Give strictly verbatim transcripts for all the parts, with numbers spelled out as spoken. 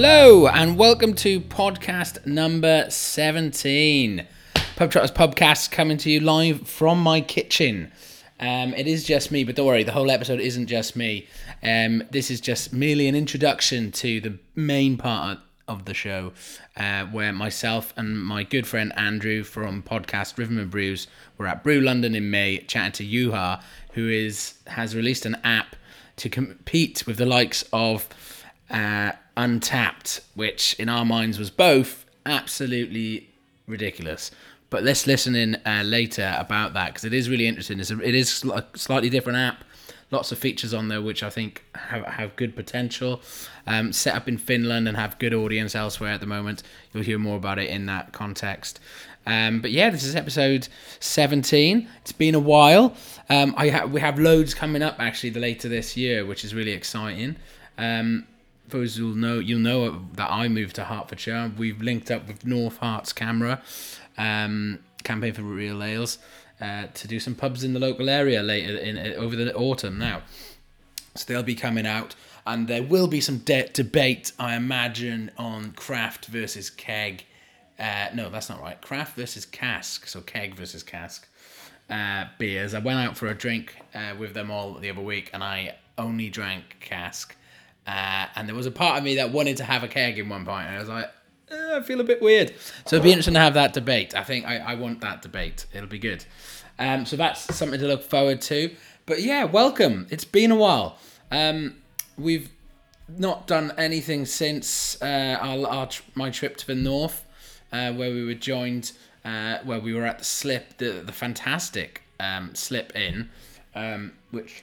Hello and welcome to podcast number seventeen. Pub Trotters Pubcast coming to you live from my kitchen. Um, it is just me, but don't worry, the whole episode isn't just me. Um, this is just merely an introduction to the main part of the show, uh, where myself and my good friend Andrew from podcast Rhythm and Brews were at Brew London in May chatting to Yuha, who is has released an app to compete with the likes of uh, Untappd, which in our minds was both absolutely ridiculous. But let's listen in uh, later about that, because it is really interesting. It's a, it is a slightly different app. Lots of features on there which I think have, have good potential. Um, set up in Finland and have good audience elsewhere at the moment. You'll hear more about it in that context. Um, but yeah, this is episode seventeen. It's been a while. Um, I ha- we have loads coming up actually the later this year, which is really exciting. Um, for those who'll know, you'll know that I moved to Hertfordshire. We've linked up with North Hart's Camera, um, Campaign for Real Ales, Uh, to do some pubs in the local area later in uh, over the autumn now. So they'll be coming out, and there will be some de- debate, I imagine, on craft versus keg. Uh, no, that's not right. Craft versus cask, so keg versus cask uh, beers. I went out for a drink uh, with them all the other week, and I only drank cask. Uh, and there was a part of me that wanted to have a keg in one pint, and I was like, I feel a bit weird. So it'd be interesting to have that debate. I think I, I want that debate. It'll be good. Um, so that's something to look forward to. But yeah, welcome. It's been a while. Um, we've not done anything since uh, our, our my trip to the north, uh, where we were joined, uh, where we were at the Slip, the, the fantastic um, Slip Inn, um, which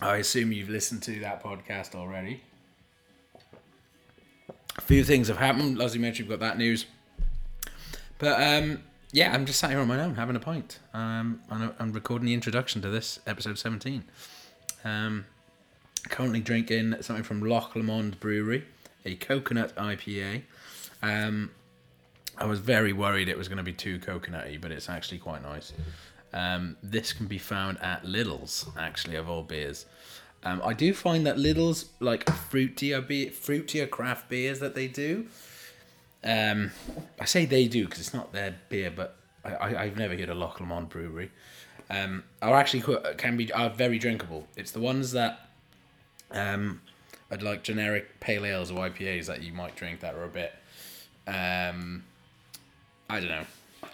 I assume you've listened to that podcast already. A few things have happened. As you mentioned, we've got that news. But um, yeah, I'm just sat here on my own having a pint. Um, and I'm recording the introduction to this, episode seventeen. Um, currently drinking something from Loch Lomond Brewery, a coconut I P A. Um, I was very worried it was going to be too coconutty, but it's actually quite nice. Um, this can be found at Lidl's, actually, of all beers. Um, I do find that Lidl's, like, fruitier beer, fruitier craft beers that they do. Um, I say they do because it's not their beer, but I, I, I've never heard of Loch Lomond Brewery. Um, are actually can be are very drinkable. It's the ones that, um, I'd like generic pale ales or I P As that you might drink that are a bit, um, I don't know,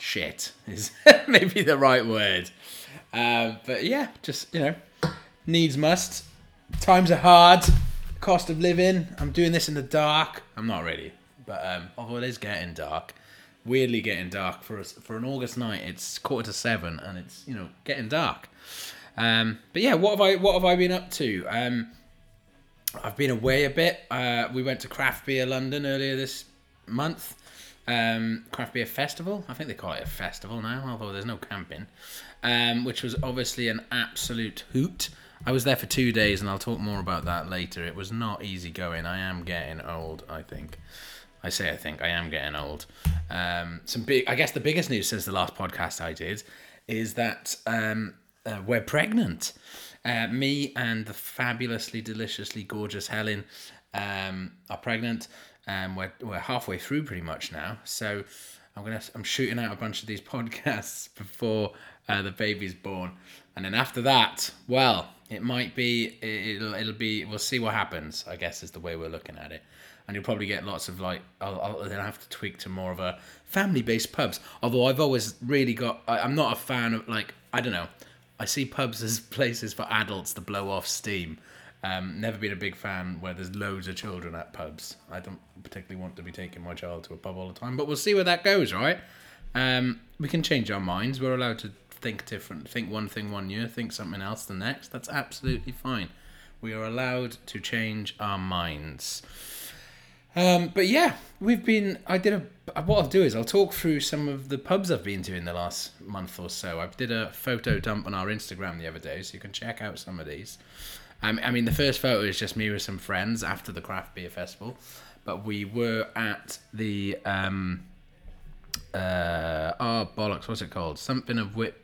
shit is maybe the right word. Uh, but yeah, just you know, needs must. Times are hard, cost of living, I'm doing this in the dark. I'm not really, but um, although it is getting dark, weirdly getting dark for us for an August night. It's quarter to seven, and it's you know getting dark. Um, but yeah, what have I what have I been up to? Um, I've been away a bit. Uh, we went to Craft Beer London earlier this month. Um, Craft Beer Festival, I think they call it a festival now, although there's no camping, um, which was obviously an absolute hoot. I was there for two days, and I'll talk more about that later. It was not easy going. I am getting old, I think. I say I think. I am getting old. Um, some big. I guess the biggest news since the last podcast I did is that um, uh, we're pregnant. Uh, me and the fabulously, deliciously gorgeous Helen um, are pregnant. Um, we're we're halfway through pretty much now. So I'm gonna I'm shooting out a bunch of these podcasts before uh, the baby's born, and then after that, well. It might be, it'll it'll be, we'll see what happens, I guess, is the way we're looking at it. And you'll probably get lots of, like, I'll, I'll then have to tweak to more of a family-based pubs. Although I've always really got, I, I'm not a fan of, like, I don't know. I see pubs as places for adults to blow off steam. Um, never been a big fan where there's loads of children at pubs. I don't particularly want to be taking my child to a pub all the time, but we'll see where that goes, right? Um, we can change our minds. We're allowed to think different, think one thing one year, think something else the next. That's absolutely fine. We are allowed to change our minds. Um, but yeah, we've been, I did a, what I'll do is I'll talk through some of the pubs I've been to in the last month or so. I did a photo dump on our Instagram the other day, so you can check out some of these. Um, I mean, the first photo is just me with some friends after the Craft Beer Festival, but we were at the, um, uh, oh bollocks, what's it called? Something of Whitby.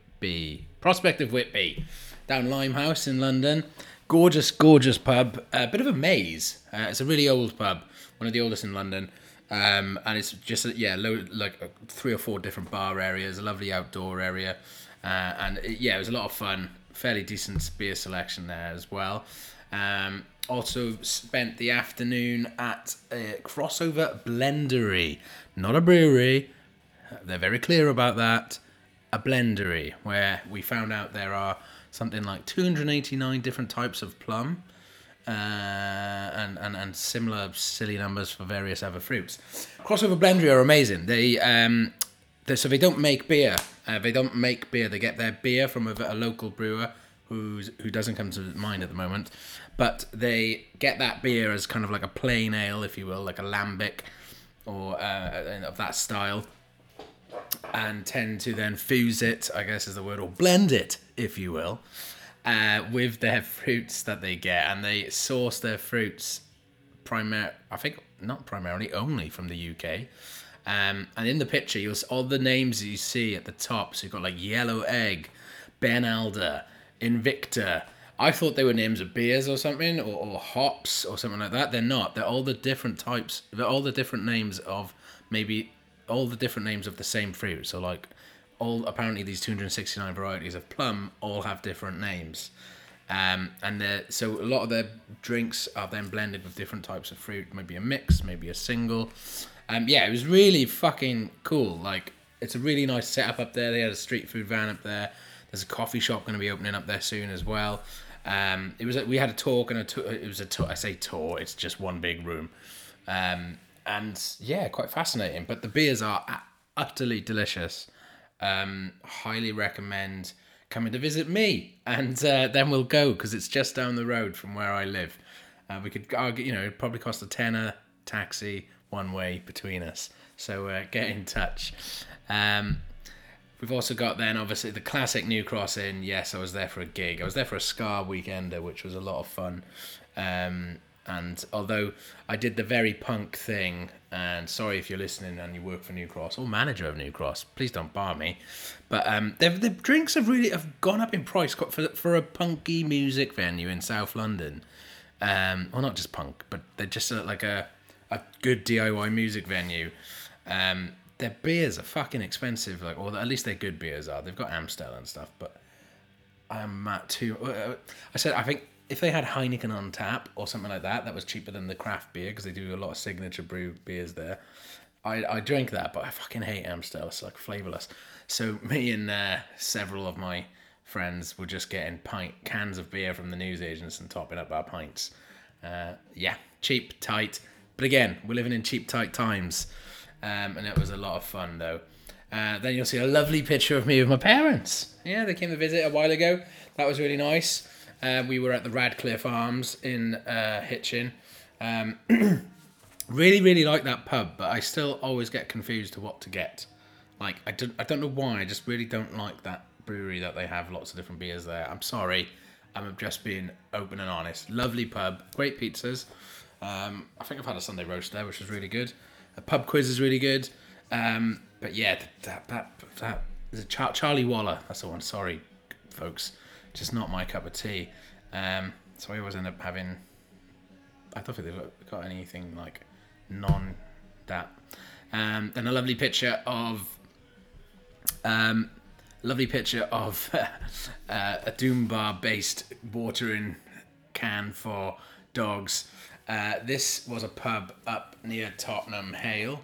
Prospect of Whitby, down Limehouse in London. Gorgeous, gorgeous pub. A bit of a maze. Uh, it's a really old pub. one of the oldest in London. Um, and it's just, yeah, lo- like uh, three or four different bar areas, a lovely outdoor area. Uh, and it, yeah, it was a lot of fun. Fairly decent beer selection there as well. Um, also spent the afternoon at a Crossover Blendery. Not a brewery. They're very clear about that. A blendery, where we found out there are something like two hundred eighty-nine different types of plum, uh, and, and and similar silly numbers for various other fruits. Crossover Blendery are amazing. They um, so they don't make beer. Uh, they don't make beer. They get their beer from a, a local brewer who's who doesn't come to mind at the moment. But they get that beer as kind of like a plain ale, if you will, like a lambic or uh, of that style, and tend to then fuse it, I guess is the word, or blend it, if you will, uh, with their fruits that they get. And they source their fruits primar- I think not primarily, only from the U K. Um, and in the picture, you'll see all the names you see at the top. So you've got like Yellow Egg, Ben Alder, Invicta. I thought they were names of beers or something, or, or hops or something like that. They're not. They're all the different types. They're all the different names of maybe... all the different names of the same fruit. So like all, apparently these two hundred sixty-nine varieties of plum all have different names. Um, and so a lot of their drinks are then blended with different types of fruit, maybe a mix, maybe a single. Um, yeah, it was really fucking cool. Like, it's a really nice setup up there. They had a street food van up there. There's a coffee shop going to be opening up there soon as well. Um, it was, we had a talk and a tour. It was a tour, I say tour, it's just one big room. Um, And yeah, quite fascinating. But the beers are utterly delicious. Um, highly recommend coming to visit me, and uh, then we'll go, because it's just down the road from where I live. Uh, we could, argue, you know, it'd probably cost a tenner taxi one way between us. So uh, get in touch. Um, we've also got then obviously the classic New Cross Inn. Yes, I was there for a gig. I was there for a ska weekender, which was a lot of fun. Um, And although I did the very punk thing, and sorry if you're listening and you work for New Cross or manager of New Cross, please don't bar me. But um, the the drinks have really have gone up in price for for a punky music venue in South London. Um, well, not just punk, but they're just a, like a a good D I Y music venue. Um, their beers are fucking expensive, like, or at least their good beers are. They've got Amstel and stuff, but I'm at two. Uh, I said I think. If they had Heineken on tap or something like that, that was cheaper than the craft beer, because they do a lot of signature brew beers there. I I drank that, but I fucking hate Amstel. It's like flavourless. So me and uh, several of my friends were just getting pint cans of beer from the newsagents and topping up our pints. Uh, yeah, cheap, tight. But again, we're living in cheap, tight times. Um, and it was a lot of fun, though. Uh, then you'll see a lovely picture of me with my parents. Yeah, they came to visit a while ago. That was really nice. Uh, we were at the Radcliffe Arms in uh, Hitchin. Um, really, really like that pub, but I still always get confused to what to get. Like, I don't, I don't know why. I just really don't like that brewery that they have lots of different beers there. I'm sorry. I'm just being open and honest. Lovely pub, great pizzas. Um, I think I've had a Sunday roast there, which was really good. A pub quiz is really good. Um, but yeah, that that that is a Char- Charlie Waller. That's the one. Sorry, folks. Just not my cup of tea. Um, so I always end up having... I don't think they've got anything like non that. Um, then a lovely picture of... Um, lovely picture of uh, a Doombar-based watering can for dogs. Uh, this was a pub up near Tottenham Hale,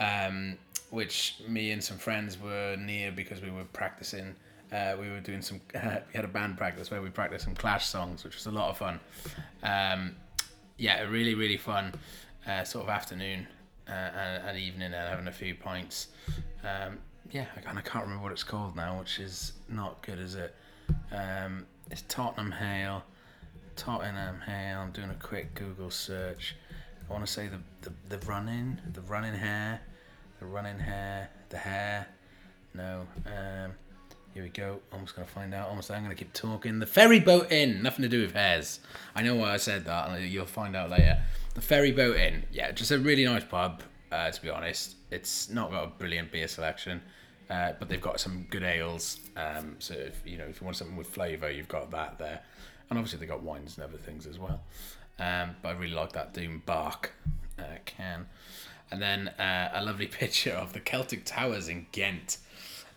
um, which me and some friends were near because we were practicing... Uh, we were doing some, uh, we had a band practice where we practiced some Clash songs, which was a lot of fun. Um, yeah, a really, really fun uh, sort of afternoon uh, and, and evening, and having a few pints. Um, yeah, and I can't remember what it's called now, which is not good, is it? Um, it's Tottenham Hale. Tottenham Hale. I'm doing a quick Google search. I want to say the the the running, the running hare, the running hare, the hare. No. Um, Here we go. Almost going to find out. Almost I'm going to keep talking. The Ferry Boat Inn. Nothing to do with hares. I know why I said that, and you'll find out later. The Ferry Boat Inn. Yeah, just a really nice pub, uh, to be honest. It's not got a brilliant beer selection, uh, but they've got some good ales. Um, so, if you know, if you want something with flavour, you've got that there. And obviously they've got wines and other things as well. Um, but I really like that Doom Bark. uh, can. And then uh, a lovely picture of the Celtic Towers in Ghent,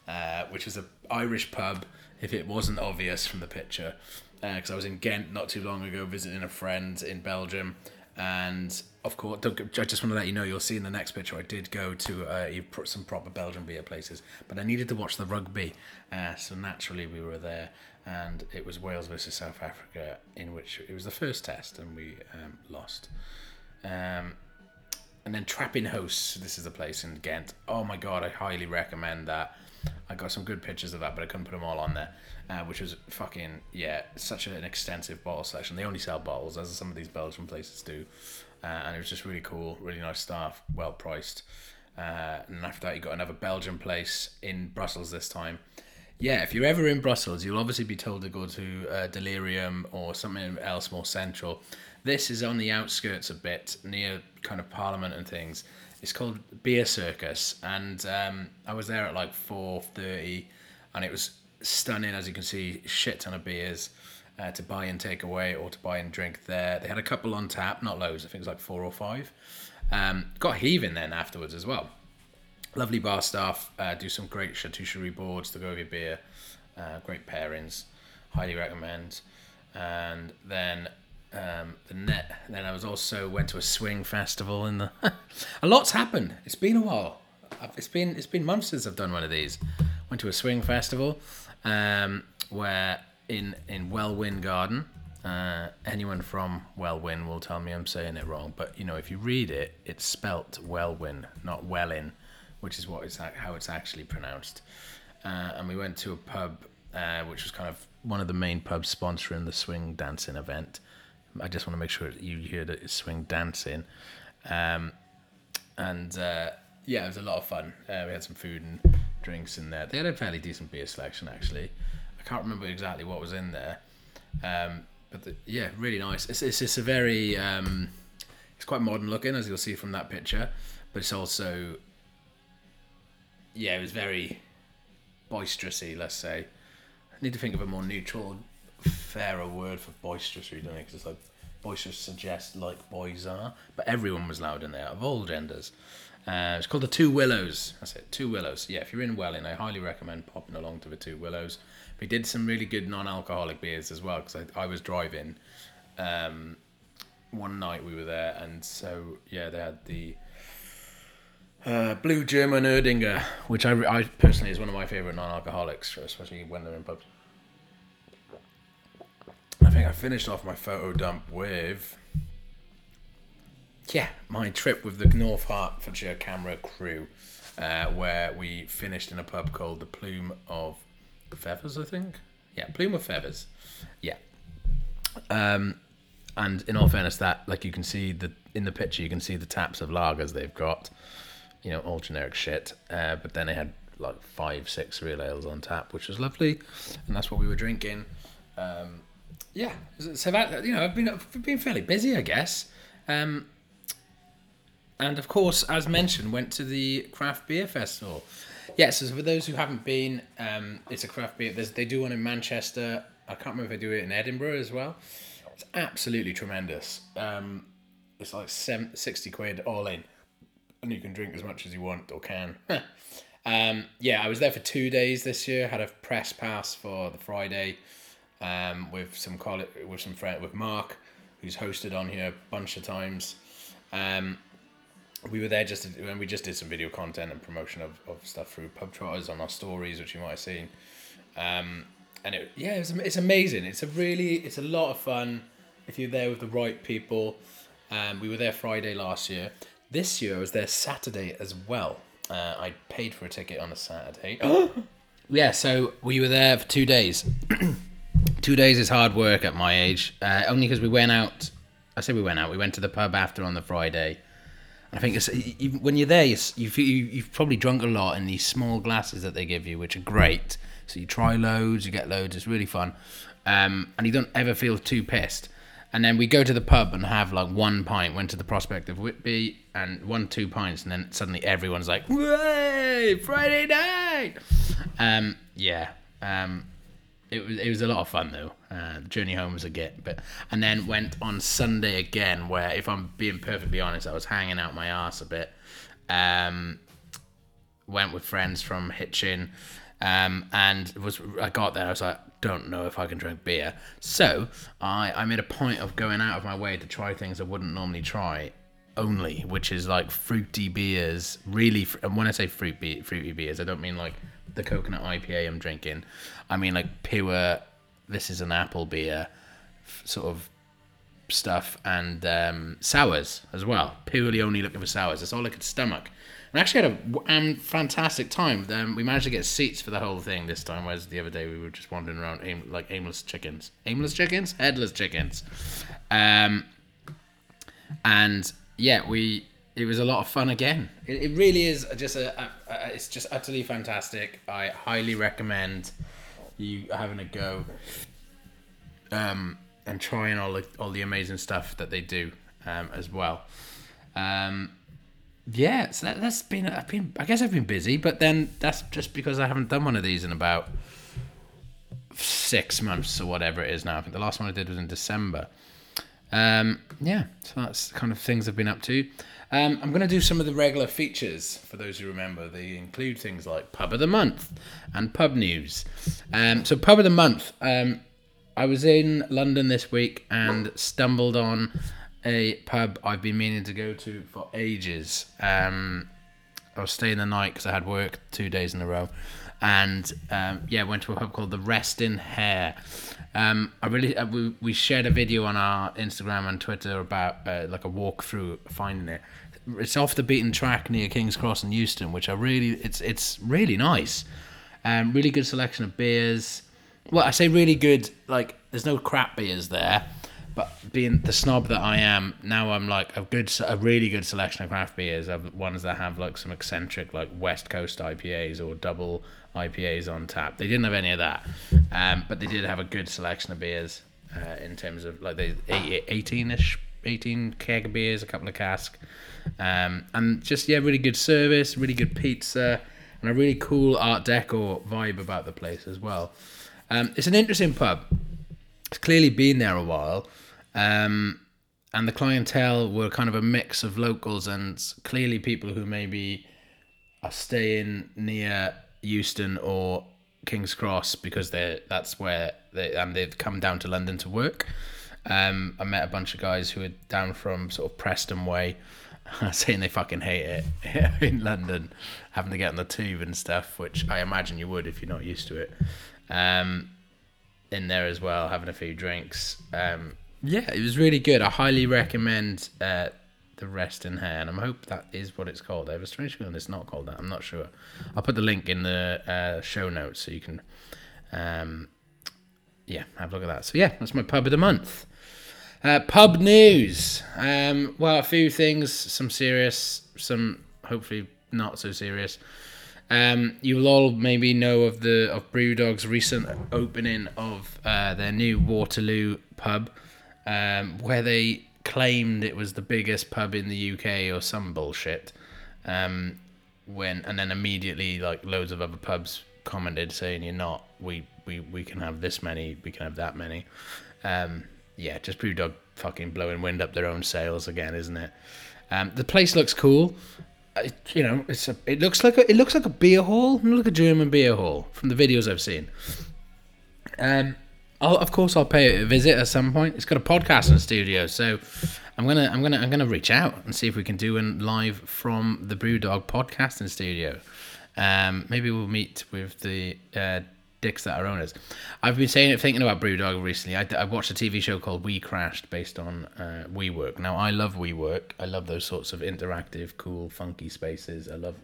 uh, which was an Irish pub, if it wasn't obvious from the picture. Because uh, I was in Ghent not too long ago visiting a friend in Belgium. And of course, don't, I just want to let you know, you'll see in the next picture, I did go to uh, some proper Belgian beer places. But I needed to watch the rugby, uh, so naturally we were there. And it was Wales versus South Africa, in which it was the first test, and we um, lost. Um, and then Trapping Hosts, this is the place in Ghent. Oh my God, I highly recommend that. I got some good pictures of that, but I couldn't put them all on there, uh, which was fucking, yeah, such an extensive bottle section. They only sell bottles, as some of these Belgian places do, uh, and it was just really cool, really nice staff, well priced. Uh, and after that, you got another Belgian place in Brussels this time. Yeah, if you're ever in Brussels, you'll obviously be told to go to uh, Delirium or something else more central. This is on the outskirts a bit, near kind of Parliament and things. It's called Beer Circus, and um, I was there at like four thirty, and it was stunning, as you can see, shit ton of beers uh, to buy and take away or to buy and drink there. They had a couple on tap, not loads, I think it was like four or five. Um, got heaving then afterwards as well. Lovely bar staff, uh, do some great charcuterie boards to go with your beer, uh, great pairings, highly recommend. And then... Um, the net. Then I was also went to a swing festival in the. A lot's happened. It's been a while. I've, it's been it's been months since I've done one of these. Went to a swing festival, um, where in in Welwyn Garden. Uh, anyone from Welwyn will tell me I'm saying it wrong, but you know if you read it, it's spelt Welwyn, not Wellin, which is what it's how it's actually pronounced. Uh, and we went to a pub, uh, which was kind of one of the main pubs sponsoring the swing dancing event. I just want to make sure you hear that it's swing dancing. Um, and uh, yeah, it was a lot of fun. Uh, we had some food and drinks in there. They had a fairly decent beer selection, actually. I can't remember exactly what was in there. Um, but the, yeah, really nice. It's, it's, it's a very, um, it's quite modern looking, as you'll see from that picture. But it's also, yeah, it was very boisterousy, let's say. I need to think of a more neutral fairer word for boisterous, don't I? Because it's like boisterous suggests like boys are, but everyone was loud in there of all genders. Uh, it's called the Two Willows. That's it, Two Willows. Yeah, if you're in Welling, I highly recommend popping along to the Two Willows. We did some really good non-alcoholic beers as well because I, I was driving. Um, one night we were there, and so yeah, they had the uh, Blue German Erdinger, which I, I personally is one of my favourite non-alcoholics, especially when they're in pubs. I think I finished off my photo dump with, yeah, my trip with the North Hertfordshire camera crew, uh, where we finished in a pub called the Plume of Feathers, I think? Yeah, Plume of Feathers. Yeah. Um, and in all fairness, that, like you can see, the in the picture, you can see the taps of lagers they've got, you know, all generic shit, uh, but then they had like five, six real ales on tap, which was lovely, and that's what we were drinking. Um... Yeah, so that, you know, I've been I've been fairly busy, I guess. Um, and of course, as mentioned, went to the Craft Beer Festival. Yes, yeah, so for those who haven't been, um, it's a craft beer. There's, they do one in Manchester. I can't remember if they do it in Edinburgh as well. It's absolutely tremendous. Um, it's like sixty quid all in, and you can drink as much as you want or can. um, yeah, I was there for two days this year. Had a press pass for the Friday. Um, with some colleague, with some friend, with Mark, who's hosted on here a bunch of times. Um, we were there just when we just did some video content and promotion of, of stuff through Pub Trotters on our stories, which you might have seen. Um, and it, yeah, it's it's amazing. It's a really it's a lot of fun if you're there with the right people. Um, we were there Friday last year. This year I was there Saturday as well. Uh, I paid for a ticket on a Saturday. Oh. Yeah, so we were there for two days. Two days is hard work at my age, uh, only because we went out, I say we went out, we went to the pub after on the Friday. And I think it's, you, when you're there, you've, you've, you've probably drunk a lot in these small glasses that they give you, which are great. So you try loads, you get loads, it's really fun. Um, and you don't ever feel too pissed. And then we go to the pub and have like one pint, went to the Prospect of Whitby, and one, two pints, and then suddenly everyone's like, "Way, Friday night!" Um, yeah, um... it was it was a lot of fun though. Uh, the journey home was a git, but and then went on Sunday again, where if I'm being perfectly honest, I was hanging out my arse a bit. Um, went with friends from Hitchin, um, and was I got there, I was like, don't know if I can drink beer. So I, I made a point of going out of my way to try things I wouldn't normally try only, which is like fruity beers, really. Fr- and when I say fruit be- fruity beers, I don't mean like the coconut I P A I'm drinking. I mean like pure, this is an apple beer f- sort of stuff, and um, sours as well. Purely only looking for sours. That's all I could stomach. We actually had a um, fantastic time. Um, we managed to get seats for the whole thing this time, whereas the other day we were just wandering around aim- like aimless chickens. Aimless chickens? Headless chickens. Um, and yeah, we it was a lot of fun again. It, it really is just a, a, a. It's just utterly fantastic. I highly recommend you having a go um, and trying all the all the amazing stuff that they do um, as well. Um, Yeah, so that, that's been, I've been, I guess I've been busy, but then that's just because I haven't done one of these in about six months or whatever it is now. I think the last one I did was in December. Um, yeah, so that's the kind of things I've been up to. Um, I'm going to do some of the regular features, for those who remember. They include things like Pub of the Month and Pub News. Um, so Pub of the Month, um, I was in London this week and stumbled on a pub I've been meaning to go to for ages. Um, I was staying the night because I had work two days in a row, and um, yeah, went to a pub called the Rest In Hare. Um, I really uh, we, we shared a video on our Instagram and Twitter about uh, like a walk through finding it. It's off the beaten track near King's Cross and Euston, which I really it's it's really nice. Um, really good selection of beers. Well, I say really good. Like there's no crap beers there. But being the snob that I am, now I'm like a good, a really good selection of craft beers. I've ones that have like some eccentric, like West Coast I P As or double I P As on tap. They didn't have any of that, um, but they did have a good selection of beers uh, in terms of like the eighteen-ish, eighteen keg beers, a couple of casks, um, and just yeah, really good service, really good pizza, and a really cool Art Deco vibe about the place as well. Um, it's an interesting pub. It's clearly been there a while. Um, and the clientele were kind of a mix of locals and clearly people who maybe are staying near Euston or King's Cross because they that's where they and they've come down to London to work. Um, I met a bunch of guys who were down from sort of Preston way, saying they fucking hate it in London, having to get on the tube and stuff, which I imagine you would if you're not used to it. Um, in there as well, having a few drinks. Um, Yeah, it was really good. I highly recommend uh, the Rest In Hare, and I hope that is what it's called. I have a strange feeling it's not called that. I'm not sure. I'll put the link in the uh, show notes so you can, um, yeah, have a look at that. So yeah, that's my pub of the month. Uh, pub news. Um, well, a few things. Some serious. Some hopefully not so serious. Um, you'll all maybe know of the of BrewDog's recent opening of uh, their new Waterloo pub. Um, where they claimed it was the biggest pub in the U K or some bullshit, um, when and then immediately like loads of other pubs commented saying you're not. We we, we can have this many. We can have that many. Um, yeah, just BrewDog fucking blowing wind up their own sails again, isn't it? Um, the place looks cool. It, you know, it's a, it looks like a, it looks like a beer hall, like a German beer hall from the videos I've seen. Um. I'll, of course, I'll pay it a visit at some point. It's got a podcast in the studio, so I'm gonna, I'm gonna, I'm gonna reach out and see if we can do one live from the BrewDog podcast in the studio. Um, maybe we'll meet with the uh, dicks that are owners. I've been saying it, thinking about BrewDog recently. I, I watched a T V show called We Crashed, based on uh, WeWork. Now, I love WeWork. I love those sorts of interactive, cool, funky spaces. I love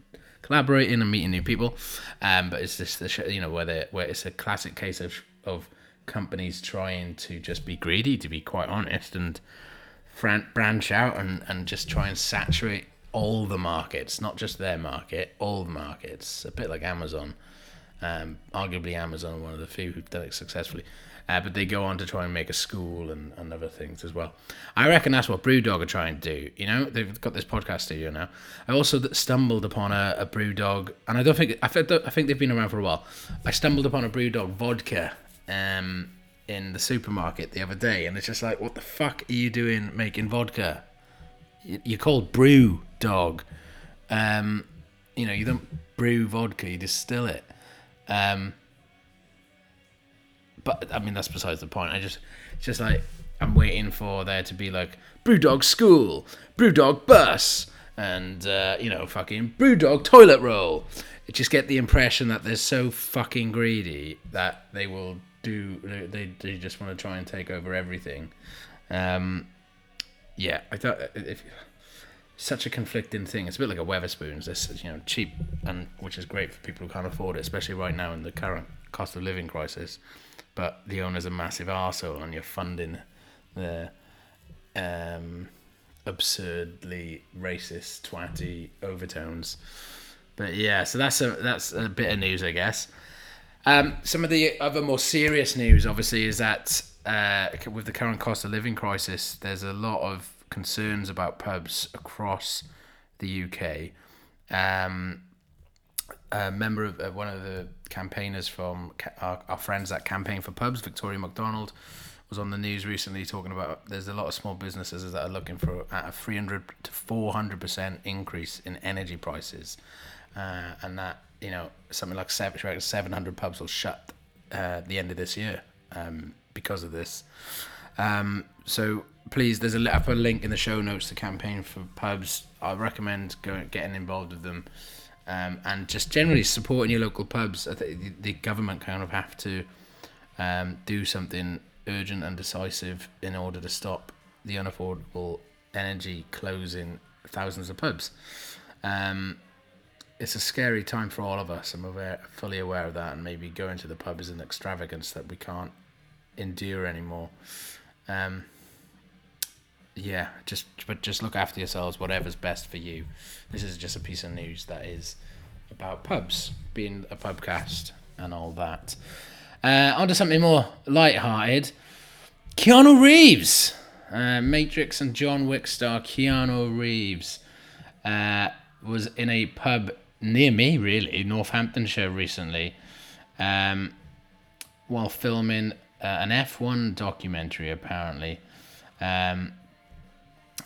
collaborating and meeting new people. Um, but it's just the show, you know, where they, where it's a classic case of of companies trying to just be greedy, to be quite honest, and branch out and, and just try and saturate all the markets, not just their market, all the markets. A bit like Amazon. Um, arguably Amazon, one of the few who've done it successfully. Uh, but they go on to try and make a school and, and other things as well. I reckon that's what BrewDog are trying to do. You know, they've got this podcast studio now. I also stumbled upon a, a BrewDog, and I don't think I, I think they've been around for a while. I stumbled upon a BrewDog vodka um, in the supermarket the other day, and it's just like, what the fuck are you doing making vodka? You're called BrewDog. Um, you know, you don't brew vodka, you distill it. Um, but, I mean, that's besides the point. I just, it's just like, I'm waiting for there to be like, BrewDog school, BrewDog bus, and, uh, you know, fucking BrewDog toilet roll. I just get the impression that they're so fucking greedy that they will do, they, they just want to try and take over everything. Um, yeah, I thought, if such a conflicting thing. It's a bit like a Weatherspoons. It's, you know, cheap, and which is great for people who can't afford it, especially right now in the current cost of living crisis. But the owner's a massive arsehole, and you're funding the um, absurdly racist, twatty overtones. But yeah, so that's a that's a bit of news, I guess. Um, some of the other more serious news, obviously, is that uh, with the current cost of living crisis, there's a lot of concerns about pubs across the U K. Um, a member of uh, one of the campaigners from ca- our, our friends at Campaign for Pubs, Victoria MacDonald, was on the news recently talking about there's a lot of small businesses that are looking for at a three hundred to four hundred percent increase in energy prices. Uh, and that, you know, something like seven hundred pubs will shut uh, at the end of this year um, because of this. Um, so please, there's a, I put a link in the show notes to Campaign for Pubs. I recommend going, getting involved with them, um, and just generally supporting your local pubs. I think the, the government kind of have to um, do something urgent and decisive in order to stop the unaffordable energy closing thousands of pubs. Um, it's a scary time for all of us. I'm aware, fully aware of that, and maybe going to the pub is an extravagance that we can't endure anymore. Um, yeah, just but just look after yourselves, whatever's best for you. This is just a piece of news that is about pubs, being a pubcast and all that. Uh, on to something more light-hearted. Keanu Reeves! Uh, Matrix and John Wick star Keanu Reeves uh, was in a pub near me, really, Northamptonshire recently, um, while filming uh, an F one documentary, apparently. Um,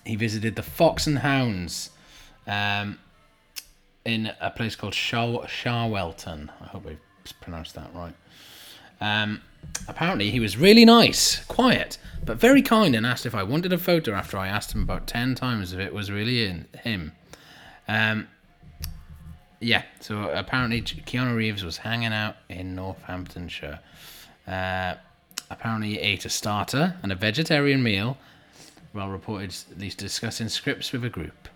he visited the Fox and Hounds um, in a place called Shar- Sharwellton. I hope I pronounced that right. Um, apparently he was really nice, quiet, but very kind, and asked if I wanted a photo after I asked him about ten times if it was really in him. Um, yeah, so apparently Keanu Reeves was hanging out in Northamptonshire. Uh, apparently he ate a starter and a vegetarian meal while reportedly discussing scripts with a group.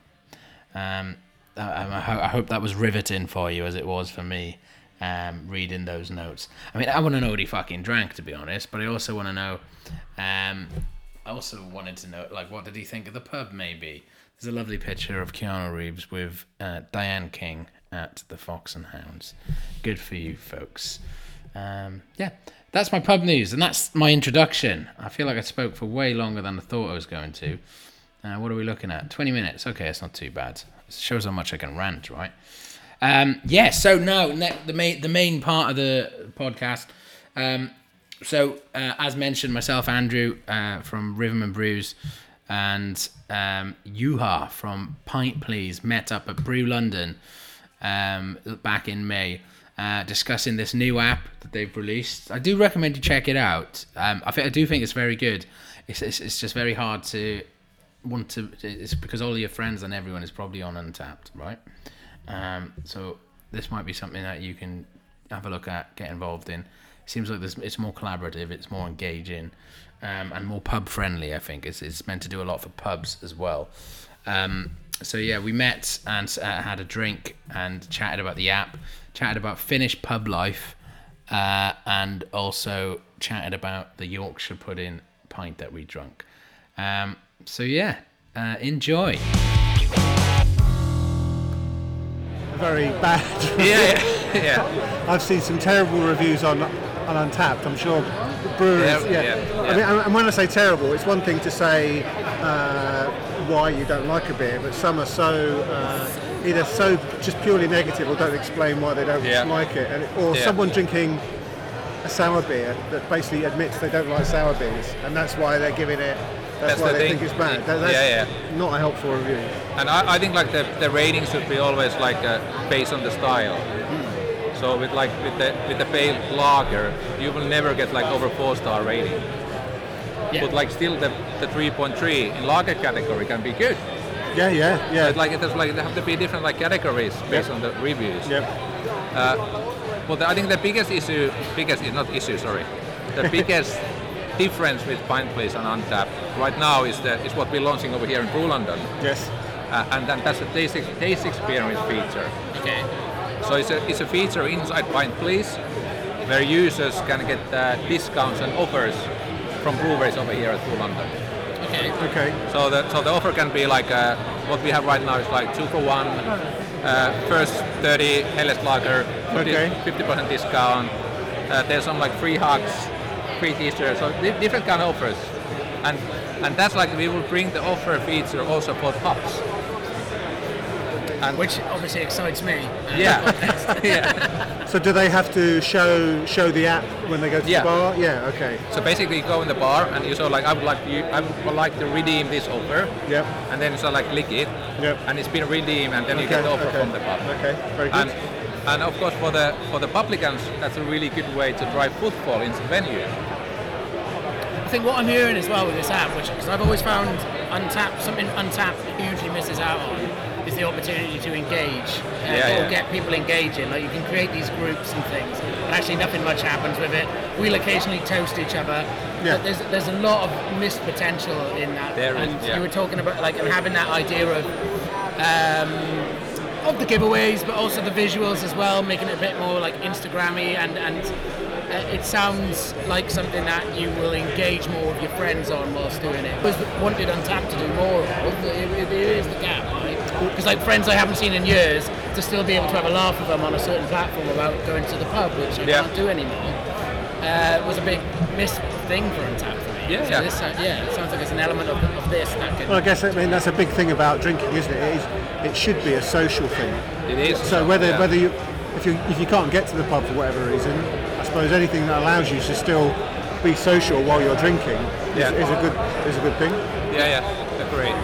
Um, I, I, ho- I hope that was riveting for you as it was for me. Um, reading those notes. I mean, I want to know what he fucking drank, to be honest, but I also want to know, um, I also wanted to know, like, what did he think of the pub, maybe? There's a lovely picture of Keanu Reeves with uh, Diane King at the Fox and Hounds. Good for you, folks. Um, yeah, that's my pub news, and that's my introduction. I feel like I spoke for way longer than I thought I was going to. Uh, what are we looking at? twenty minutes. Okay, it's not too bad. It shows how much I can rant, right? Um, yeah, so now the main the main part of the podcast. Um, so uh, as mentioned, myself, Andrew uh, from Rhythm and Brews, and um, Yuha from Pint Please met up at Brew London um, back in May, uh, discussing this new app that they've released. I do recommend you check it out. Um, I think I do think it's very good. It's it's, it's just very hard to want to. It's because all your friends and everyone is probably on Untappd, right? Um, so this might be something that you can have a look at, get involved in. It seems like this, it's more collaborative, it's more engaging, um, and more pub friendly. I think it's it's meant to do a lot for pubs as well. Um, so yeah, we met and uh, had a drink and chatted about the app, chatted about Finnish pub life, uh, and also chatted about the Yorkshire pudding pint that we drank. Um, so yeah, uh, enjoy. Very bad. Yeah, yeah, yeah. I've seen some terrible reviews on on Untappd. I'm sure breweries. Yeah, yeah. yeah, yeah. I mean, and when I say terrible, it's one thing to say uh, why you don't like a beer, but some are so uh, either so just purely negative or don't explain why they don't yeah. like it, and, or yeah. someone drinking a sour beer that basically admits they don't like sour beers, and that's why they're giving it. That's, that's why the they thing. think it's bad. That, that's yeah, yeah. not a helpful review. And I, I think like the, the ratings should be always like uh, based on the style. Mm. So with like with the with the pale lager, you will never get like over four star rating. Yeah. But like still the the three point three in lager category can be good. Yeah, yeah, yeah. But like it does like there have to be different like categories based yep. on the reviews. Yep. Uh, but the, I think the biggest issue, biggest is not issue. Sorry, the biggest difference with Pint Please and Untappd right now is that is what we're launching over here in Brew London. Yes. Uh, and then that's the taste, taste experience feature. Okay. So it's a it's a feature inside Pint Please where users can get uh, discounts and offers from breweries over here at Brew London. Okay. Okay. So the so the offer can be like uh, what we have right now is like two for one, uh, first thirty Helles Lager, fifty percent discount. Uh, there's some like free hugs, free T-shirts, so different kind of offers, and and that's like we will bring the offer feature also for pubs. And which obviously excites me. Yeah. yeah. So do they have to show show the app when they go to yeah. the bar? Yeah. Okay. So basically, you go in the bar and you sort of like I would like you I would like to redeem this offer. Yep. And then you sort of like click it. Yep. And it's been redeemed, and then okay. you get the offer okay. from the pub. Okay. Very good. And, and of course, for the for the publicans, that's a really good way to drive footfall into the venue. I think what I'm hearing as well with this app, which because I've always found Untappd something Untappd hugely misses out on. Is the opportunity to engage uh, yeah, or yeah. get people engaging. Like you can create these groups and things, but actually nothing much happens with it. We'll occasionally toast each other, yeah. but there's there's a lot of missed potential in that. There and is, yeah. you were talking about like and having that idea of um, of the giveaways, but also the visuals as well, making it a bit more like Instagram-y and and. It sounds like something that you will engage more with your friends on whilst doing it. I was wanted Untappd to do more of. It, it, it is the gap, right? Because like friends I haven't seen in years, to still be able to have a laugh with them on a certain platform about going to the pub, which you yeah. can't do anymore, uh, was a big missed thing for Untappd for me. Yeah, so yeah. This, yeah, it sounds like it's an element of, of this. That could well, I guess I mean that's a big thing about drinking, isn't it? It, is, it should be a social thing. It is. So whether yeah. whether you if you if you can't get to the pub for whatever reason. There's anything that allows you to still be social while you're drinking is, yeah. is a good is a good thing. Yeah, yeah, agreed.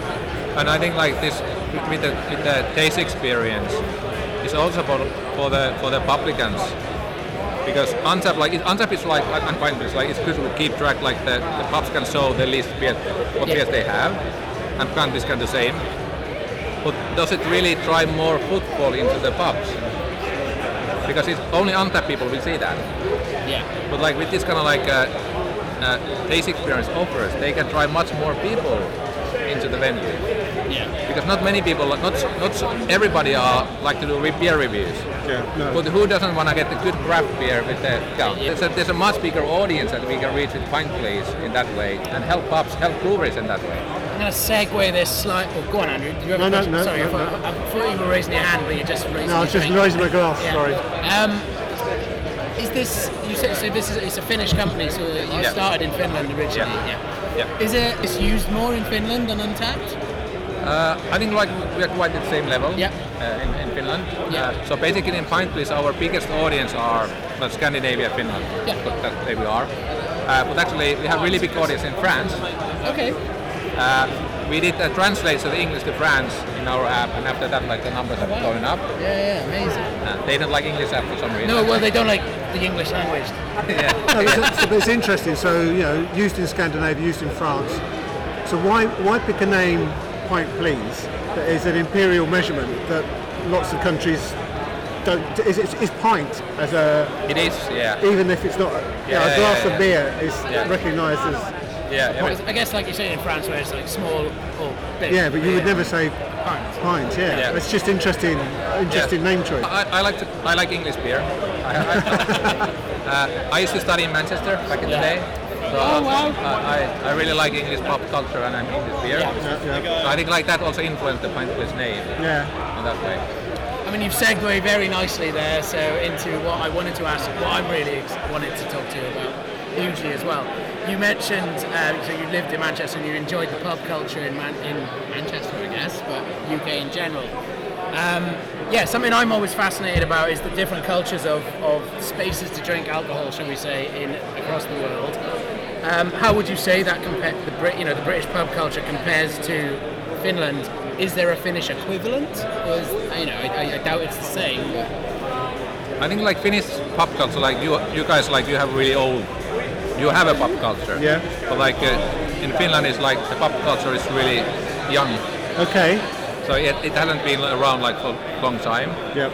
And I think like this with the, with the taste experience is also for, for the for the publicans because Untappd like Untappd is like I find this like it's good to keep track like the, the pubs can show the list beer what yeah. beers they have and countries can do the same. But does it really drive more footfall into the pubs? Because it's only Untappd people will see that. Yeah. But like with this kind of like uh, uh, taste experience offers, they can drive much more people into the venue. Yeah. Because not many people, not not everybody are like to do beer reviews. Yeah. No. But who doesn't want to get a good craft beer with the count? Yeah. There's, there's a much bigger audience that we can reach with Pint Please in that way, and help pubs, help breweries in that way. I'm going to segue this slightly. Oh, go on, Andrew. Do you have no, a question? No, no, sorry, no, I, thought, no. I thought you were raising your hand, but you just raised. No, I was just drink. raising my glass. Yeah. Sorry. Um, Is this, you said, so this is, it's a Finnish company, so it yeah. started in Finland originally. Yeah. yeah. yeah. Is it, it's used more in Finland than Untappd? Uh, I think like we are quite at the same level yeah. uh, in, in Finland. Yeah. Uh, so basically in Pint Please our biggest audience are well, Scandinavia, Finland. Yeah. That's where we are. Uh, but actually we have really big audience in France. Okay. Uh, we did a translate of the English to France in our app, and after that, like the numbers oh, wow. are going up. Yeah, yeah, amazing. Uh, they don't like English app for some reason. No, well, they don't like the English language. yeah. No, it's, it's, it's interesting. So you know, used in Scandinavia, used in France. So why why pick a name, Pint Please? That is an imperial measurement that lots of countries don't. Is is, is pint as a? It is. Yeah. Even if it's not a, yeah, you know, a glass yeah, yeah, of beer, is yeah. recognised as. Yeah, yeah. I guess like you say in France where it's like small or big. Yeah, but you yeah. would never say pint. Pint, yeah. yeah. It's just interesting, interesting yeah. name choice. I, I like to, I like English beer. I, I, uh, I used to study in Manchester back in yeah. the day. So oh, wow. uh, I, I really like English pop culture and English beer. Yeah. Yeah, yeah. So I think like that also influenced the Pint Please name. Yeah. In that way. I mean, you've segued very nicely there. So into what I wanted to ask, what I really wanted to talk to you about hugely as well. You mentioned, uh, so you lived in Manchester and you enjoyed the pub culture in, Man- in Manchester, I guess, but U K in general. Um, yeah, something I'm always fascinated about is the different cultures of, of spaces to drink alcohol, shall we say, in across the world. Um, how would you say that compare the Brit, you know, the British pub culture compares to Finland? Is there a Finnish equivalent? Or is, you know, I, I doubt it's the same. I think like Finnish pub culture, like you, you guys, like you have really old. You have a pub culture. Yeah. But like uh, in Finland, it's like the pub culture is really young. Okay. So it, it hasn't been around like for a long time. Yep.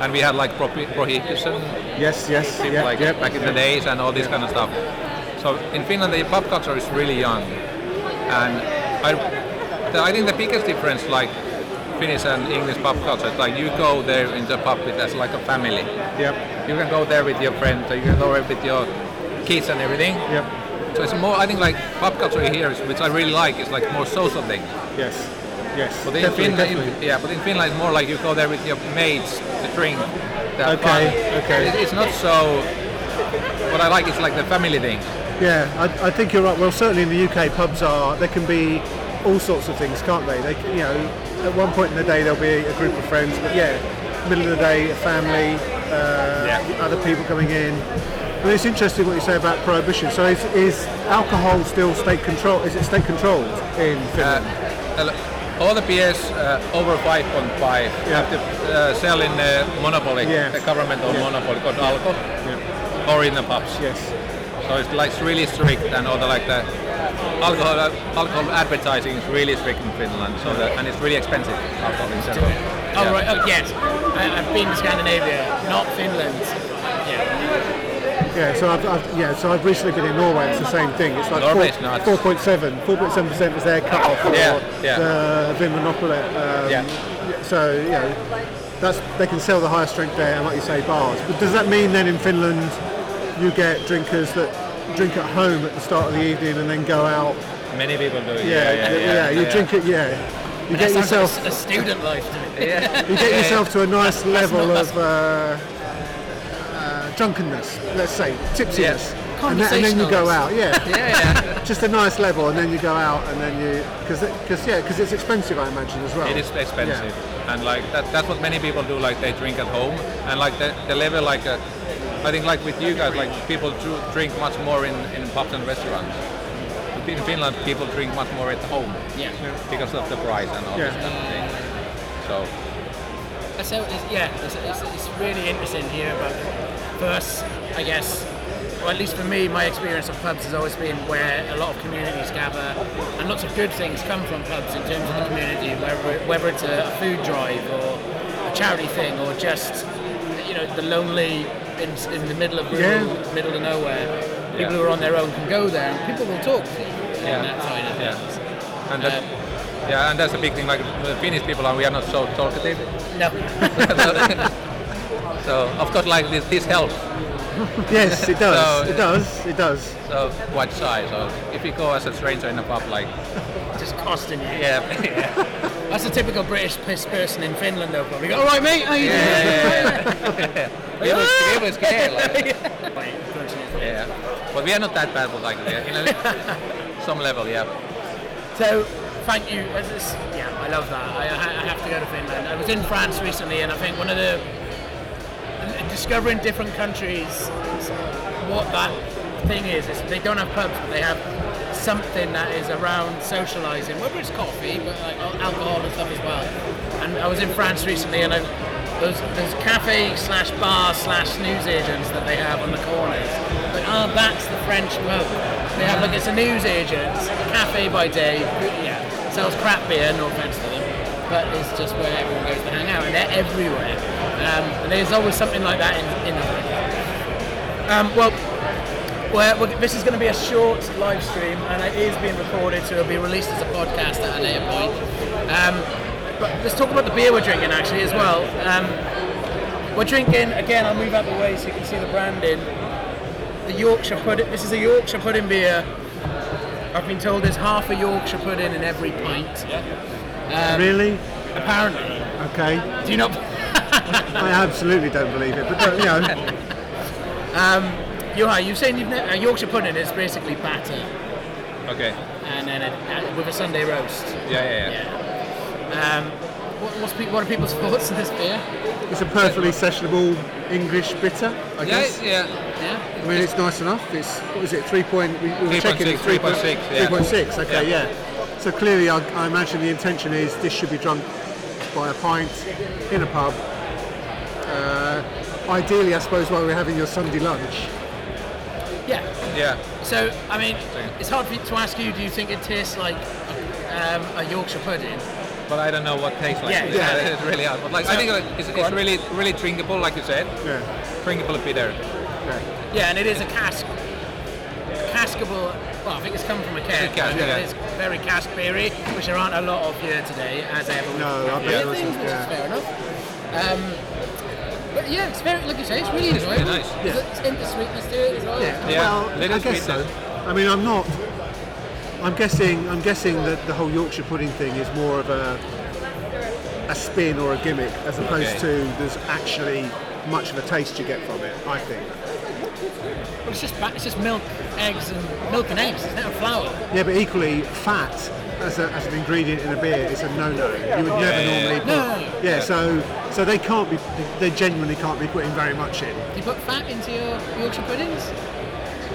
And we had like prohibition. Yes, yes. Yep, like yep, back in yep. the days and all this yep. kind of stuff. So in Finland, the pub culture is really young. And I, the, I think the biggest difference, like Finnish and English pub culture, is like you go there in the pub with as like a family. Yep. You can go there with your friends, or you can go there with your kids and everything. Yep. So it's more. I think like pub culture here, is, which I really like, is like more social thing. Yes. Yes, but in definitely, Finland, definitely. yeah, but in Finland, it's more like you go there with your mates to drink. That okay, pub. okay. It, it's not so. What I like is like the family thing. Yeah, I, I think you're right. Well, certainly in the U K, pubs are. There can be all sorts of things, can't they? They, you know, at one point in the day there'll be a group of friends, but yeah, middle of the day, a family, uh, yeah. other people coming in. Well, it's interesting what you say about prohibition. So, is, is alcohol still state control? Is it state controlled in Finland? Uh, hello. All the beers uh, over five point five you have to uh, sell in the monopoly, yeah. the governmental yeah. monopoly called yeah. Alko, yeah. or in the pubs. Yes. So it's like really strict, and all the like the alcohol uh, alcohol advertising is really strict in Finland. So that, and it's really expensive alcohol in general. Oh yeah. right, oh yes, I, I've been to Scandinavia, not Finland. Yeah. Yeah, so I've, I've yeah, so I've recently been in Norway. It's the same thing. It's like four point seven, four point seven percent was their cut off for yeah, yeah. the Vinmonopoly. Um, yeah. So you know, that's they can sell the highest drink there, and like you say, bars. But does that mean then in Finland, you get drinkers that drink at home at the start of the evening and then go out? Many people do. Yeah, yeah, yeah. yeah, yeah, yeah. You yeah. drink it, yeah. You get yourself like a student life. To yeah. You get yeah, yourself yeah. to a nice level not, of. Uh, drunkenness, let's say, tipsiness, yeah. and, that, and then you go out, yeah, yeah, yeah. just a nice level, and then you go out, and then you, because, because yeah, because it's expensive, I imagine as well. It is expensive, yeah. and like that, that's what many people do. Like they drink at home, and like the, the level, like uh, I think, like with you guys, like people do drink much more in, in pubs and restaurants. In Finland, people drink much more at home, yeah, because of the price and all yeah. this kind of thing. So, so it's, yeah, it's, it's, it's really interesting here, but. Us, I guess, or at least for me, my experience of pubs has always been where a lot of communities gather, and lots of good things come from pubs in terms of the community, whether, whether it's a food drive or a charity thing, or just, you know, the lonely in, in the middle of rural, yeah. middle of nowhere, people yeah. who are on their own can go there, and people will talk to you yeah. on that side of things. Yeah. And that- um, yeah, and that's a big thing. Like the Finnish people, and we are not so talkative. No. So of course, like this, this helps. Yes, it does. so, it does. It does. So quite shy. So if you go as a stranger in a pub, like just costing you. Yeah, yeah. That's a typical British piss person in Finland, though. Probably. All right, mate. How you doing? It was scary. Yeah, but we are not that bad, but like yeah, some level, yeah. So. Thank you. Just, yeah, I love that. I, I have to go to Finland. I was in France recently, and I think one of the discovering different countries, what that thing is, is they don't have pubs, but they have something that is around socialising, whether it's coffee, but like alcohol and stuff as well. And I was in France recently, and I, those those cafe slash bar slash news agents that they have on the corners, like ah, oh, that's the French pub. They have like it's a news agent, a cafe by day, yeah, sells crap beer, no offence to them, but it's just where everyone goes to hang out, and they're everywhere. Um, and there's always something like that in, in the um, well, we're, we're, this is going to be a short live stream, and it is being recorded, so it'll be released as a podcast at a later point. Um, but let's talk about the beer we're drinking actually as well. Um, we're drinking, again, I'll move out the way so you can see the branding. The Yorkshire pudding. This is a Yorkshire pudding beer. I've been told there's half a Yorkshire pudding in every pint. Yeah. Um, really? Apparently. Okay. Do you not? I absolutely don't believe it, but don't, you know. um, Yuha, you've seen you've never, uh, Yorkshire pudding is basically batter. Okay. And then a, a, with a Sunday roast. Yeah, yeah, yeah. yeah. Um, What, what's pe- what are people's thoughts on this beer? It's a perfectly sessionable English bitter, I yeah, guess. Yeah, yeah. I mean, it's nice enough. It's, what is it, three point six? We, we were checking it. three point six, yeah. three point six, okay, yeah. yeah. So clearly, I, I imagine the intention is this should be drunk by a pint in a pub. Uh, ideally, I suppose, while we're having your Sunday lunch. Yeah. Yeah. So, I mean, it's hard to ask you, do you think it tastes like um, a Yorkshire pudding? But I don't know what tastes like. Yeah, it. yeah. It's really hard. But like, so, I think it's, it's really really drinkable, like you said. Yeah. Drinkable a bit there. Yeah. yeah, and it is a cask. Caskable, well, I think it's come from a keg. It's, cask, yeah. It's very cask beery, which there aren't a lot of here today, as ever. No, I've been things, which yeah. is fair enough. Um, But yeah, it's very, like you say, it's really enjoyable. It's nice. Yeah. It's in the sweetness to it as well. Yeah, yeah. Well, Lidl's I guess sweetness. so. I mean, I'm not. I'm guessing. I'm guessing that the whole Yorkshire pudding thing is more of a a spin or a gimmick, as opposed okay. to there's actually much of a taste you get from it. I think. Well, it's just it's just milk, eggs, and milk and eggs. It's not flour. Yeah, but equally fat as a, as an ingredient in a beer is a no-no. You would never yeah, normally. Yeah. Put, no. Yeah, yeah. So. So they can't be, they genuinely can't be putting very much in. Do you put fat into your Yorkshire puddings?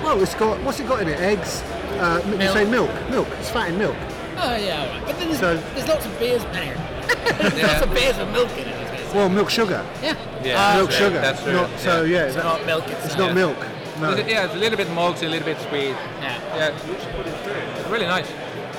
Well, it's got, what's it got in it? Eggs? Uh, milk. You say milk. Milk. It's fat in milk. Oh, yeah, alright. But then there's, so, there's lots of beers there. there's yeah. lots of beers with milk in it. Well, milk sugar. Yeah. yeah uh, milk true. sugar. That's true. Not, so, yeah. yeah it's not that, milk. It's, it's not yeah. milk. No. It's, yeah, it's a little bit malty, a little bit sweet. Yeah. yeah. It's really nice.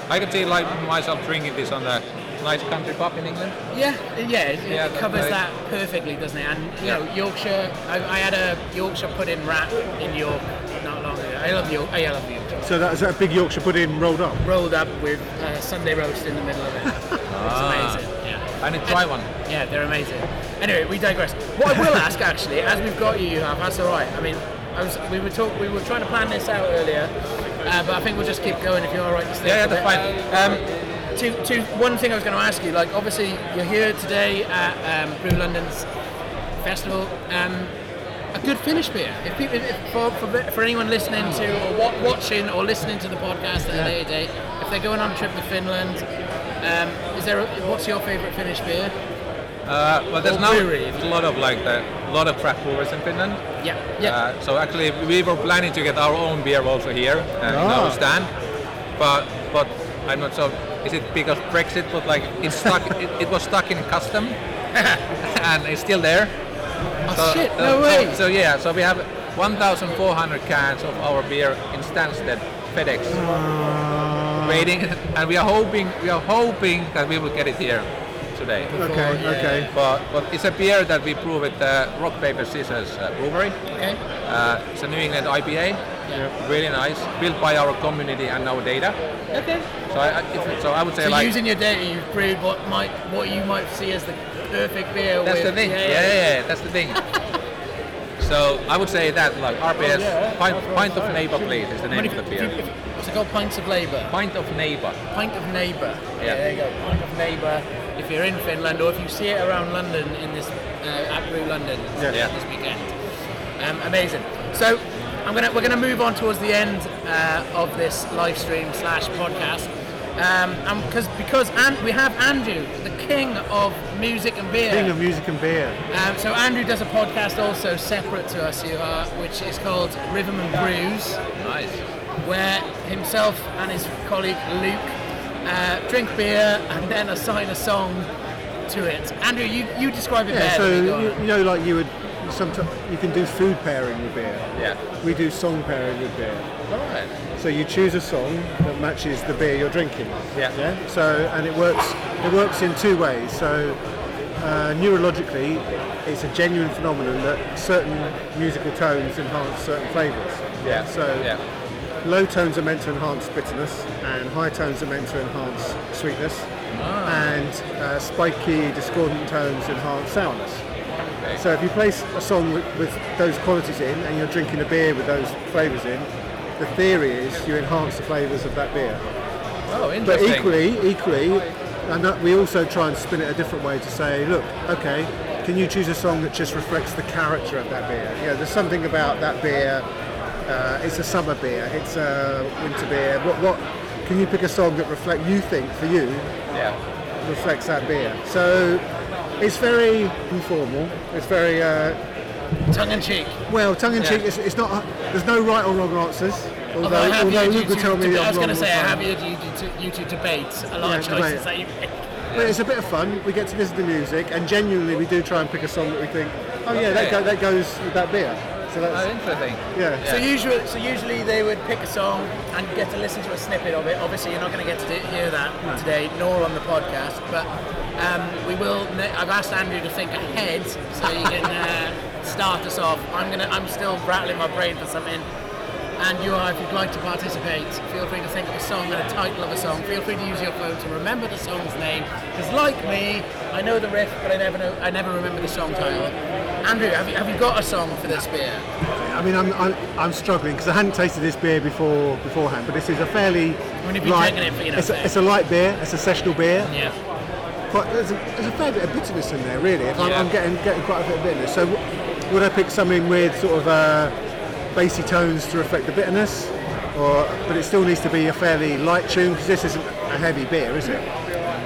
I can see like myself drinking this on the nice country pub in England. Yeah, yeah, it, yeah, it covers that perfectly, doesn't it? And you yeah. know, Yorkshire. I, I had a Yorkshire pudding wrap in York not long ago. I love York. I love Yorkshire. So that is that a big Yorkshire pudding rolled up? Rolled up with uh, Sunday roast in the middle of it. ah. It's amazing. Yeah. I need to try and, one. Yeah, they're amazing. Anyway, we digress. What I will ask, actually, as we've got you, Yuha, that's all right. I mean, I was we were talk we were trying to plan this out earlier, uh, but I think we'll just keep going if you're all right to stay. Yeah, yeah, that's fine. Um, Two, two, one thing I was going to ask you, like obviously you're here today at um, Brew London's festival. Um, a good Finnish beer. If people, if, for, for, for anyone listening to or wa- watching or listening to the podcast at a later date, if they're going on a trip to Finland, um, is there? A, what's your favourite Finnish beer? Uh, well, there's now a lot of like that, a lot of craft brewers in Finland. Yeah, yeah. Uh, so actually, we were planning to get our own beer also here and oh. our stand, but but I'm not so. Is it because Brexit? But like it's stuck. it, it was stuck in custom, and it's still there. Oh so, shit! No uh, way. So, so yeah, so we have one thousand four hundred cans of our beer in Stansted, FedEx, uh, waiting, and we are hoping we are hoping that we will get it here today. Okay, yeah. okay. But but it's a beer that we brew at uh, Rock Paper Scissors uh, Brewery. Okay. Uh, it's a New England I P A. Yeah. Really nice, built by our community and our data. Okay. So I, I, so I would say so like using your data, you've brewed what might what you might see as the perfect beer. That's with, the thing. Yeah, yeah, yeah, yeah. yeah that's the thing. So I would say that like R P S, oh, yeah. pint, pint of Neighbor, please, is the name of the beer. What's it called? Pints of Labour. Pint of Neighbor. Pint of Neighbor. Yeah. yeah. There you go. Pint of Neighbor. If you're in Finland or if you see it around London in this uh, at Brew London yeah. Yeah. this weekend, um, amazing. So. I'm gonna, we're going to move on towards the end uh, of this live stream slash podcast, um, and because because and we have Andrew, the king of music and beer. King of music and beer. Um, so Andrew does a podcast also separate to us, Yuha, which is called Rhythm and Brews. Nice. Where himself and his colleague Luke uh, drink beer and then assign a song to it. Andrew, you, you describe it yeah, better. Yeah. So you, you know, like you would. Sometimes you can do food pairing with beer. Yeah. We do song pairing with beer. All right. So you choose a song that matches the beer you're drinking. Yeah. Yeah. So and it works. It works in two ways. So uh, neurologically, it's a genuine phenomenon that certain musical tones enhance certain flavours. Yeah. So yeah. low tones are meant to enhance bitterness, and high tones are meant to enhance sweetness, oh. and uh, spiky, discordant tones enhance sourness. So if you place a song with, with those qualities in and you're drinking a beer with those flavours in, the theory is you enhance the flavours of that beer. Oh, interesting. But equally, equally, and that we also try and spin it a different way to say, look, okay, can you choose a song that just reflects the character of that beer? You know, there's something about that beer, uh, it's a summer beer, it's a winter beer, what, what, can you pick a song that reflects, you think, for you, yeah. reflects that beer. So it's very informal. It's very uh, tongue in cheek. Well, tongue in cheek. Yeah. It's, it's not. There's no right or wrong answers. Although, although, although Luke would tell me the I was going to say, I have you two to, to debate a lot yeah, of choices debate. that you make. But it's a bit of fun. We get to listen to music, and genuinely, we do try and pick a song that we think, oh yeah, okay. that, go, that goes with that beer. So that's oh, interesting. Yeah. yeah. So usually, so usually they would pick a song and get to listen to a snippet of it. Obviously, you're not going to get to hear that no. today, nor on the podcast. But um, we will. I've asked Andrew to think ahead, so you can uh, start us off. I'm gonna. I'm still rattling my brain for something. And you are, if you'd like to participate, feel free to think of a song and a title of a song. Feel free to use your phone to remember the song's name. Because like me, I know the riff, but I never know, I never remember the song title. Andrew, have you, have you got a song for this beer? I mean, I'm I'm, I'm struggling because I hadn't tasted this beer before beforehand. But this is a fairly when you've light. Been drinking it for, you know, it's, a, it's a light beer. It's a sessional beer. Yeah. Quite, there's, a, there's a fair bit of bitterness in there, really. If yeah. I'm, I'm getting getting quite a bit of bitterness. So w- would I pick something with sort of a bassy tones to reflect the bitterness, or but it still needs to be a fairly light tune because this isn't a heavy beer, is it?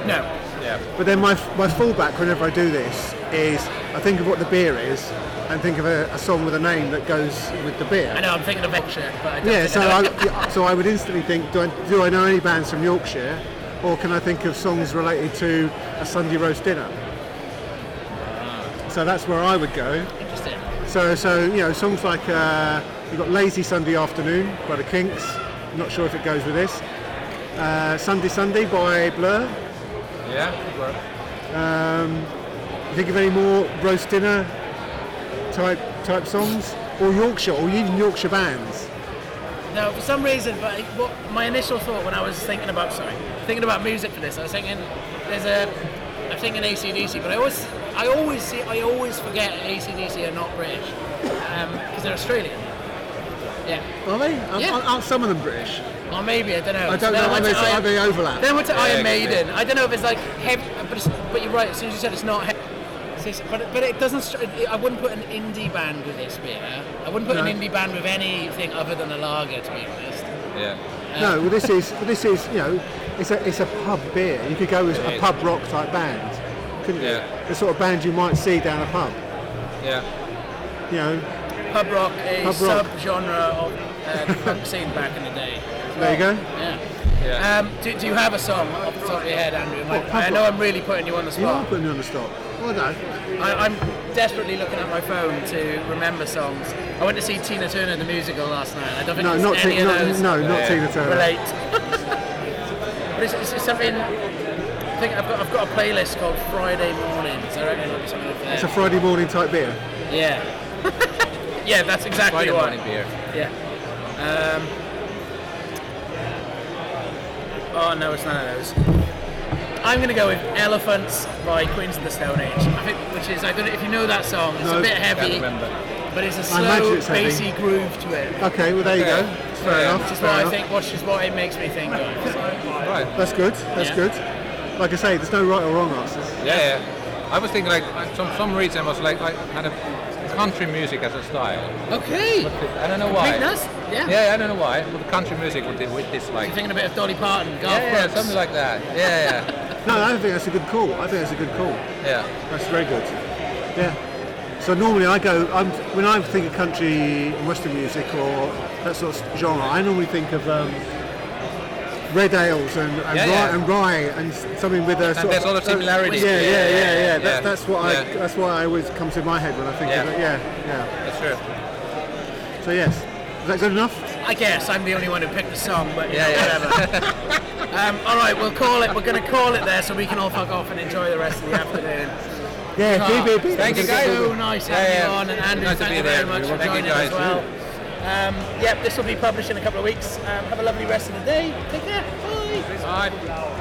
No. Yeah. But then my my fallback whenever I do this is I think of what the beer is and think of a, a song with a name that goes with the beer. I know I'm thinking of Yorkshire, but I don't yeah. So I so I would instantly think, do I do I know any bands from Yorkshire, or can I think of songs related to a Sunday roast dinner? So that's where I would go. Interesting. So so you know songs like. Uh, You've got Lazy Sunday Afternoon by the Kinks. I'm not sure if it goes with this. Uh, Sunday Sunday by Blur. Yeah, Blur. Um, think of any more roast dinner type type songs, or Yorkshire, or even Yorkshire bands. Now, for some reason, but what my initial thought when I was thinking about sorry, thinking about music for this, I was thinking there's a I'm thinking A C D C, but I always I always see I always forget A C D C are not British because um, they're Australian. Yeah. Are they? Are, yeah. Aren't some of them British? Or maybe, I don't know. I don't know, are they, they overlap? Then went to yeah, Iron Maiden. I don't know if it's like heavy, but, it's, but you're right, as soon as you said it's not heavy. But, but it doesn't, I wouldn't put an indie band with this beer. I wouldn't put no. an indie band with anything other than a lager, to be honest. Yeah. Um, no, well this is, this is, you know, it's a it's a pub beer. You could go with it a is. pub rock type band, couldn't yeah. you? The sort of band you might see down a pub. Yeah. You know. Pub rock, a pub rock. sub-genre of uh, the punk scene back in the day. Well. There you go. Yeah. yeah. Um, do, do you have a song off the top of your head, Andrew? Like, oh, I know rock. I'm really putting you on the spot. You are putting me on the spot. Well, no. I, I'm desperately looking at my phone to remember songs. I went to see Tina Turner the musical last night. I don't think no, not any t- of not, those. No, not yeah. Tina Turner. Relate. But it's, it's, it's something. I think I've got I've got a playlist called Friday Mornings. I reckon it'll be something like that. It's a Friday morning type beer. Yeah. Yeah, that's exactly what. Beer. Yeah. Um, oh no, it's none of those. I'm going to go with "Elephants" by Queens of the Stone Age. I think, which is I don't know if you know that song. It's no, a bit heavy, but it's a slow, it's bassy heavy. groove to it. Okay, well there you go. Fair yeah, enough. Which is what I think. Which is what it makes me think of. Right. That's good. That's yeah. good. Like I say, there's no right or wrong answers. Yeah, yeah. I was thinking like some some reason I was like I had a. country music as a style. Okay. I don't know why. I think that's, yeah. Yeah, I don't know why. But well, the country music would with this like. You're thinking a bit of Dolly Parton, Garth Brooks, yeah, yeah, something like that. Yeah, yeah. No, I think that's a good call. I think that's a good call. Yeah. That's very good. Yeah. So normally I go. I'm when I think of country Western music or that sort of genre, I normally think of um, red ales and, and, yeah, rye, yeah. and rye and something with a sort and there's of, a lot of similarities. Yeah, yeah, yeah, yeah. yeah, yeah. That's, yeah. that's what yeah. I. That's what I always comes in my head when I think yeah. of it. Yeah, yeah. That's true. So yes, is that good enough? I guess I'm the only one who picked the song, but yeah, know, yeah. whatever. um, all right, we'll call it. We're going to call it there, so we can all fuck off and enjoy the rest of the afternoon. Yeah, oh, B B B. Thank you guys. So nice having yeah, you on, and Andrew, nice thank you very much for joining us as well. Um, yep, this will be published in a couple of weeks. Um, have a lovely rest of the day. Take care. Bye. Bye.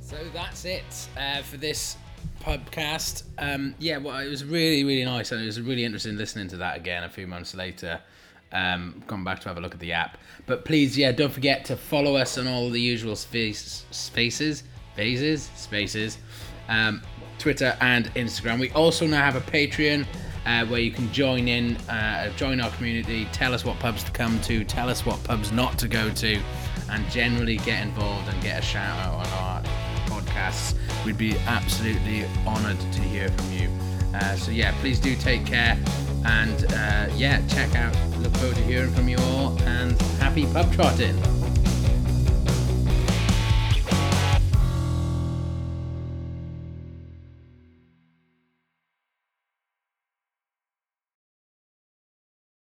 So that's it uh, for this podcast. Um, yeah, well, it was really, really nice, and it was really interesting listening to that again a few months later. Um, gone back to have a look at the app, but please, yeah, don't forget to follow us on all the usual space, spaces, phases, spaces, um, Twitter and Instagram. We also now have a Patreon. Uh, where you can join in, uh, join our community, tell us what pubs to come to, tell us what pubs not to go to, and generally get involved and get a shout out on our podcasts. We'd be absolutely honoured to hear from you. Uh, so yeah, please do take care, and uh, yeah, check out, look forward to hearing from you all, and happy pub trotting.